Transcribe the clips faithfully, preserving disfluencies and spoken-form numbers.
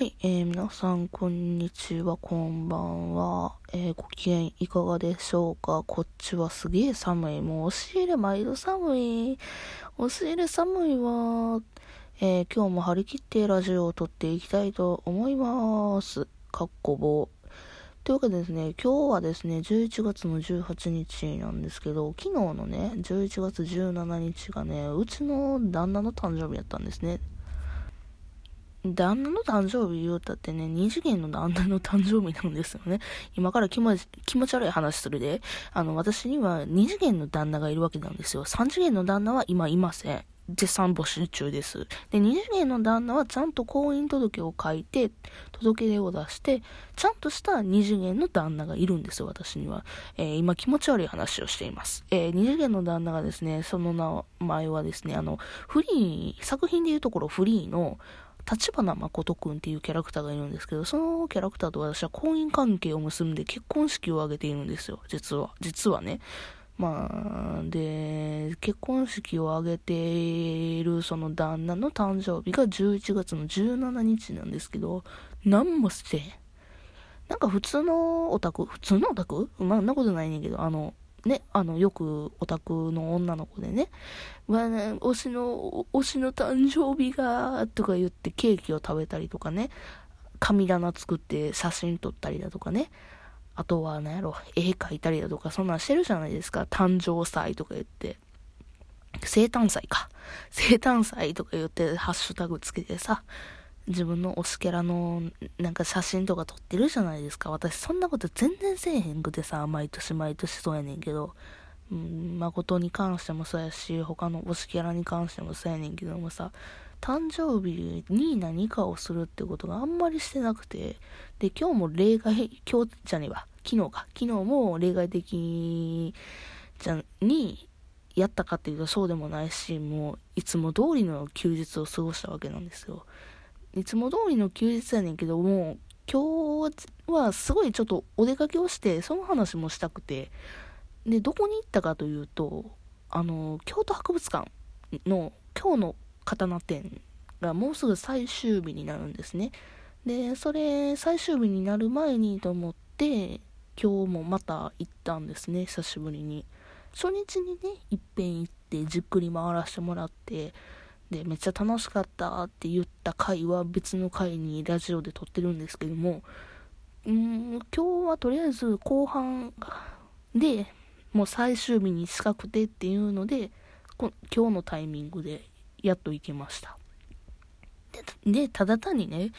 はい、えー、皆さんこんにちは、こんばんは、えー、ご機嫌いかがでしょうか。こっちはすげえ寒い、もう押し入れ毎度寒い、押し入れ寒いわ、えー、今日も張り切ってラジオを撮っていきたいと思いますかっこ棒というわけでですね、今日はですねじゅういちがつのじゅうはちにちなんですけど、昨日のねじゅういちがつじゅうしちにちがねうちの旦那の誕生日やったんですね。旦那の誕生日言うたってね、二次元の旦那の誕生日なんですよね。今から気持ち、気持ち悪い話するで、あの、私には二次元の旦那がいるわけなんですよ。三次元の旦那は今いません。絶賛募集中です。で、二次元の旦那はちゃんと婚姻届を書いて、届け出を出して、ちゃんとした二次元の旦那がいるんですよ、私には。えー、今気持ち悪い話をしています。えー、二次元の旦那がですね、その名前はですね、あの、フリー、作品でいうところフリーの、立花誠くんっていうキャラクターがいるんですけど、そのキャラクターと私は婚姻関係を結んで結婚式を挙げているんですよ、実は実はね。まあで、結婚式を挙げているその旦那の誕生日がじゅういちがつのじゅうしちにちなんですけど、なんもしてなんか普通のオタク普通のオタクまあそんなことないねんけど、あのね、あのよくオタクの女の子でね、わね、推しの推しの誕生日がとか言ってケーキを食べたりとかね、神棚作って写真撮ったりだとかね、あとは何やろ、絵描いたりだとか、そんなんしてるじゃないですか。誕生祭とか言って、生誕祭か生誕祭とか言ってハッシュタグつけてさ、自分の推しキャラのなんか写真とか撮ってるじゃないですか。私そんなこと全然せえへんくてさ、毎年毎年そうやねんけど、うん、誠に関してもそうやし、他の推しキャラに関してもそうやねんけどもさ、誕生日に何かをするってことがあんまりしてなくて、で今日も例外、今日じゃねえわ昨日か昨日も例外的じゃにやったかっていうとそうでもないし、もういつも通りの休日を過ごしたわけなんですよ。いつも通りの休日やねんけど、もう今日はすごいちょっとお出かけをして、その話もしたくて、でどこに行ったかというと、あの京都博物館の今日の刀展がもうすぐ最終日になるんですね。でそれ最終日になる前にと思って今日もまた行ったんですね、久しぶりに。初日にねいっぺん行ってじっくり回らせてもらって、でめっちゃ楽しかったって言った回は別の回にラジオで撮ってるんですけども、うーん今日はとりあえず後半でもう最終日に近くてっていうので、こ今日のタイミングでやっと行けました。 で, でただ単にね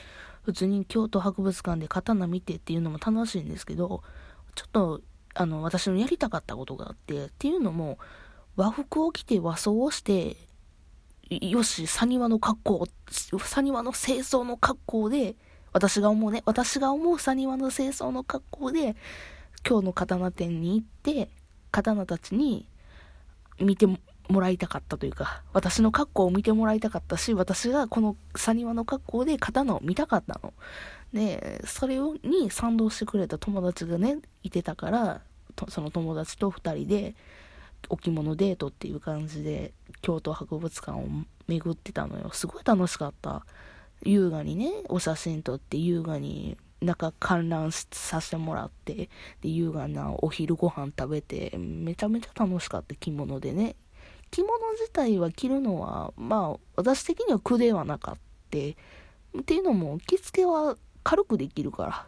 普通に京都博物館で刀見てっていうのも楽しいんですけど、ちょっとあの私のやりたかったことがあって、っていうのも和服を着て和装をしてよし、サニワの格好、サニワの清掃の格好で、私が思うね、私が思うサニワの清掃の格好で、今日の刀店に行って、刀たちに見てもらいたかったというか、私の格好を見てもらいたかったし、私がこのサニワの格好で刀を見たかったの。で、それに賛同してくれた友達がね、いてたから、その友達と二人で、お着物デートっていう感じで京都博物館を巡ってたのよ。すごい楽しかった。優雅にねお写真撮って、優雅に中観覧させてもらって、で優雅なお昼ご飯食べて、めちゃめちゃ楽しかった。着物でね、着物自体は着るのはまあ私的には苦ではなかった。っていうのも着付けは軽くできるから、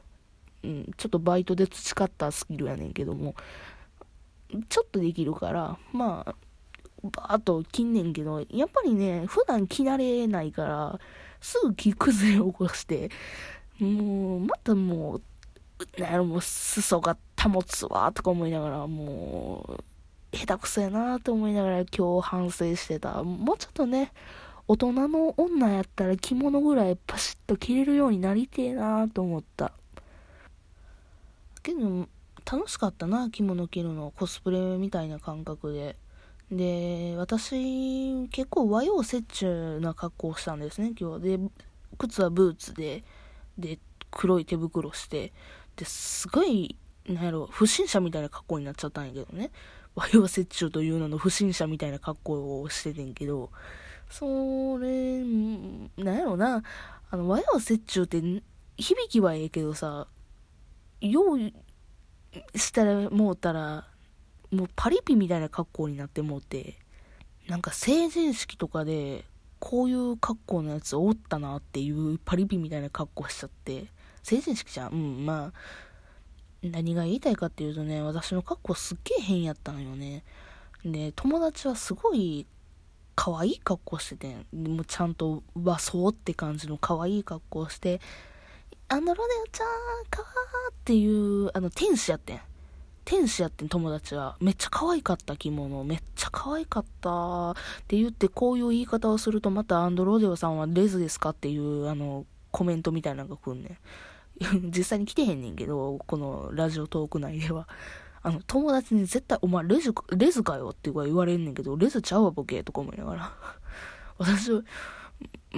うん、ちょっとバイトで培ったスキルやねんけども、ちょっとできるからまあバーッと着んねんけど、やっぱりね普段着慣れないからすぐ着崩れを起こして、もうまたもうなんやろ、もう裾が保つわとか思いながら、もう下手くそやなと思いながら今日反省してた。もうちょっとね大人の女やったら着物ぐらいパシッと着れるようになりてえなと思った。けど楽しかったな、着物着るの。コスプレみたいな感覚で。で、私結構和洋折衷な格好をしたんですね、今日。で、靴はブーツで、で、黒い手袋して、で、すごい、なんやろ、不審者みたいな格好になっちゃったんやけどね。和洋折衷という名の不審者みたいな格好をしててんけど、それ、なんやろな、あの和や折衷って響きはええけどさ、用意したらもうたらもうパリピみたいな格好になってもうて、なんか成人式とかでこういう格好のやつおったなっていうパリピみたいな格好しちゃって、成人式じゃん、うん、まあ何が言いたいかっていうとね、私の格好すっげえ変やったのよね。で、友達はすごい可愛い格好してて、もうちゃんと和装って感じの可愛い格好して、あのロデオちゃんかーっていうあの天使やってん天使やってん友達はめっちゃ可愛かった、着物めっちゃ可愛かったって言って、こういう言い方をするとまたアンドロデオさんはレズですかっていうあのコメントみたいなのが来んねん実際に来てへんねんけど、このラジオトーク内ではあの友達に絶対お前レズレズかよって言われんねんけど、レズちゃうわボケとか思いながら私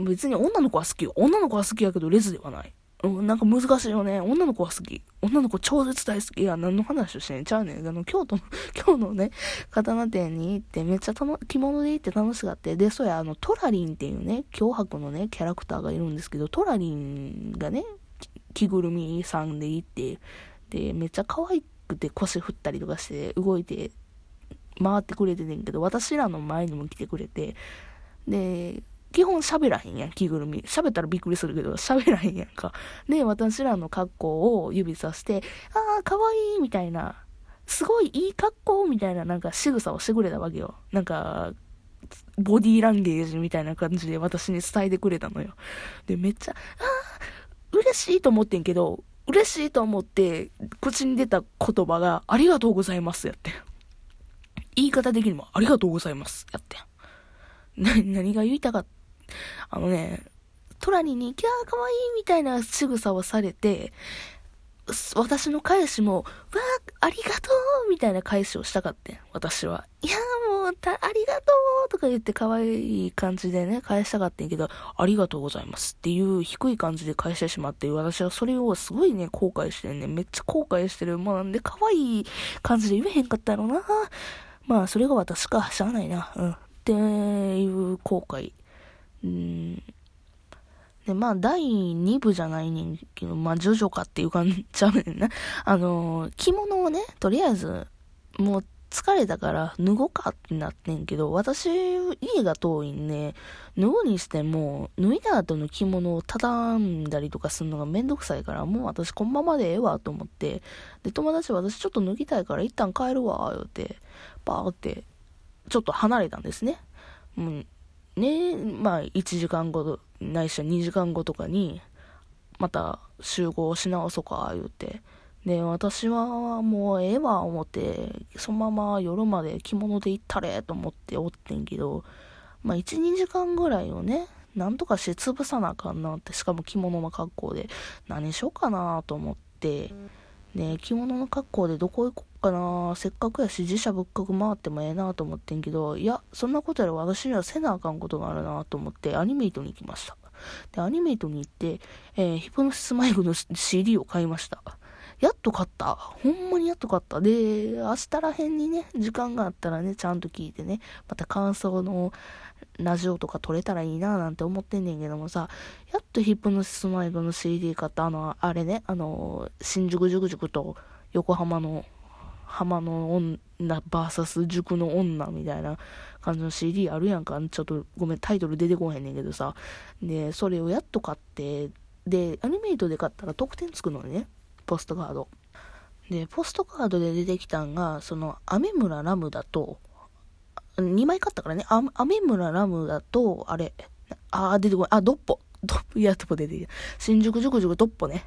別に女の子は好きよ、女の子は好きやけどレズではない、なんか難しいよね。女の子は好き。女の子超絶大好き。いや、何の話をしてんちゃうねん。あの、京都の、京のね、刀店に行って、めっちゃたの着物で行って楽しかった。で、そうや、あの、トラリンっていうね、京博のね、キャラクターがいるんですけど、トラリンがね、着ぐるみさんで行って、で、めっちゃ可愛くて腰振ったりとかして、動いて、回ってくれてねんけど、私らの前にも来てくれて、で、基本喋らへんやん、着ぐるみ。喋ったらびっくりするけど、喋らへんやんか。で、私らの格好を指さして、あー、かわいいみたいな、すごいいい格好みたいな、なんか仕草をしてくれたわけよ。なんか、ボディーランゲージみたいな感じで私に伝えてくれたのよ。で、めっちゃ、あー、嬉しいと思ってんけど、嬉しいと思って、口に出た言葉が、ありがとうございますやってん。言い方的にも、ありがとうございますやってん。な、何が言いたかったあのね、トラリにキャーかわいいみたいな仕草をされて、私の返しもわあありがとうみたいな返しをしたかった。私はいやもうたありがとうとか言ってかわいい感じでね返したかったけど、ありがとうございますっていう低い感じで返してしまって、私はそれをすごいね後悔してね、めっちゃ後悔してる。もうなんでかわいい感じで言えへんかったのな。まあそれが私かしゃあないな、うん、っていう後悔。うん、でまあだいに部じゃないねんけど、まあ徐々かっていう感じちゃうねんな。あのー、着物をねとりあえずもう疲れたから脱ごうかってなってんけど、私家が遠いんで脱ぐにしても脱いだ後の着物を畳んだりとかするのがめんどくさいから、もう私このままでええわと思って、で友達は私ちょっと脱ぎたいから一旦帰るわーってパーってちょっと離れたんですね。うんね、まあいちじかんごないしはにじかんごとかにまた集合し直そうか言うて、で私はもうええわ思ってそのまま夜まで着物で行ったれと思っておってんけど、まあ いち,に 時間ぐらいをねなんとかして潰さなあかんなって、しかも着物の格好で何しようかなと思って、ね、着物の格好でどこ行こうかな、せっかくやし自社仏閣回ってもええなと思ってんけど、いやそんなことより私にはせなあかんことがあるなと思ってアニメイトに行きました。でアニメイトに行って、えー、ヒプノシスマイクの シーディー を買いました。やっと買った、ほんまにやっと買った。で明日らへんにね時間があったらねちゃんと聞いてね、また感想のラジオとか撮れたらいいななんて思ってんねんけどもさ、やっとヒプノシスマイクの シーディー 買った。あのあれね、あの新宿ジュクジュクと横浜の浜の女 ブイエス 塾の女みたいな感じの シーディー あるやんか。ちょっとごめんタイトル出てこへんねんけどさ、でそれをやっと買って、でアニメイトで買ったら特典つくのね、ポストカードで。ポストカードで出てきたんがそのアメムララムダとにまい買ったからね、ア, アメムララムダとあれあ出てこないあドッポドッポいやドッポ出てきた、新宿ジュクジュクドッポね、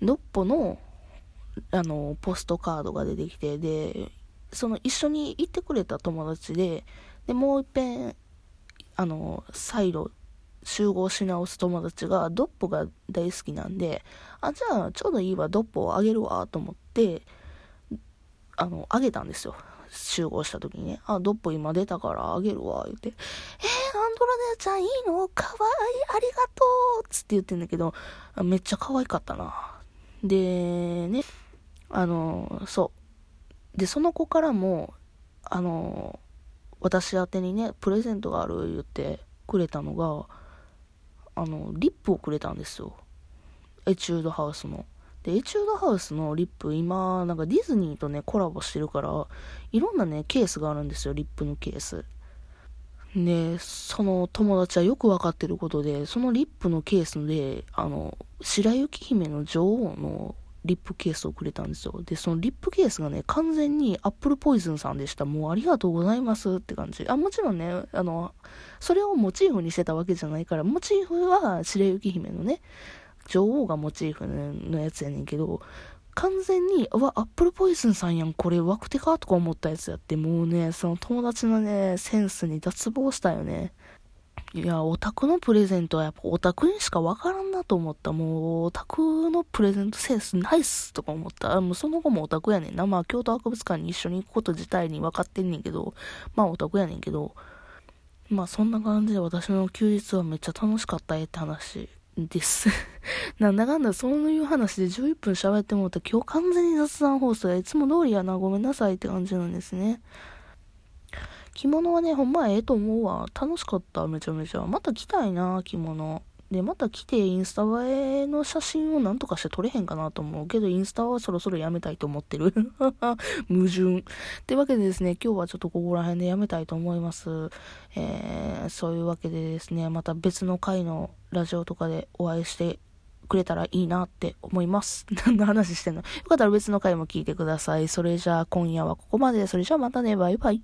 ドッポのあのポストカードが出てきて、でその一緒に行ってくれた友達で、でもう一遍あの再度集合し直す友達がドッポが大好きなんで、あじゃあちょうどいいわドッポをあげるわと思ってあのあげたんですよ。集合した時にね、あドッポ今出たからあげるわ言って、えー、アンドロデオちゃんいいのかわいいありがとうっつって言ってんだけど、めっちゃ可愛かったな。でねあのそうでその子からもあの私宛てにねプレゼントがある言ってくれたのがあのリップをくれたんですよ、エチュードハウスの。でエチュードハウスのリップ、今なんかディズニーとねコラボしてるから、いろんなねケースがあるんですよ、リップのケース。でその友達はよく分かってることで、そのリップのケースであの白雪姫の女王のリップケースをくれたんですよ。でそのリップケースがね完全にアップルポイズンさんでした。もうありがとうございますって感じ。あもちろんねあのそれをモチーフにしてたわけじゃないから、モチーフは白雪姫のね女王がモチーフのやつやねんけど、完全にうわアップルポイズンさんやん、これワクテかとか思ったやつやって、もうねその友達のねセンスに脱帽したよね。いやオタクのプレゼントはやっぱオタクにしかわからんなと思った。もうオタクのプレゼントセンスナイスとか思った。もうその後もオタクやねんな。まあ京都博物館に一緒に行くこと自体に分かってんねんけど、まあオタクやねんけど、まあそんな感じで私の休日はめっちゃ楽しかったえって話ですなんだかんだそういう話でじゅういっぷん喋ってもらった。今日完全に雑談放送や、いつも通りやな、ごめんなさいって感じなんですね。着物はねほんまええと思うわ、楽しかった、めちゃめちゃ。また着たいな着物で、また着てインスタ映えの写真をなんとかして撮れへんかなと思うけど、インスタはそろそろやめたいと思ってる矛盾ってわけでですね、今日はちょっとここら辺でやめたいと思います、えー、そういうわけでですね、また別の回のラジオとかでお会いしてくれたらいいなって思います何の話してんの、よかったら別の回も聞いてください。それじゃあ今夜はここまで。それじゃあまたね、バイバイ。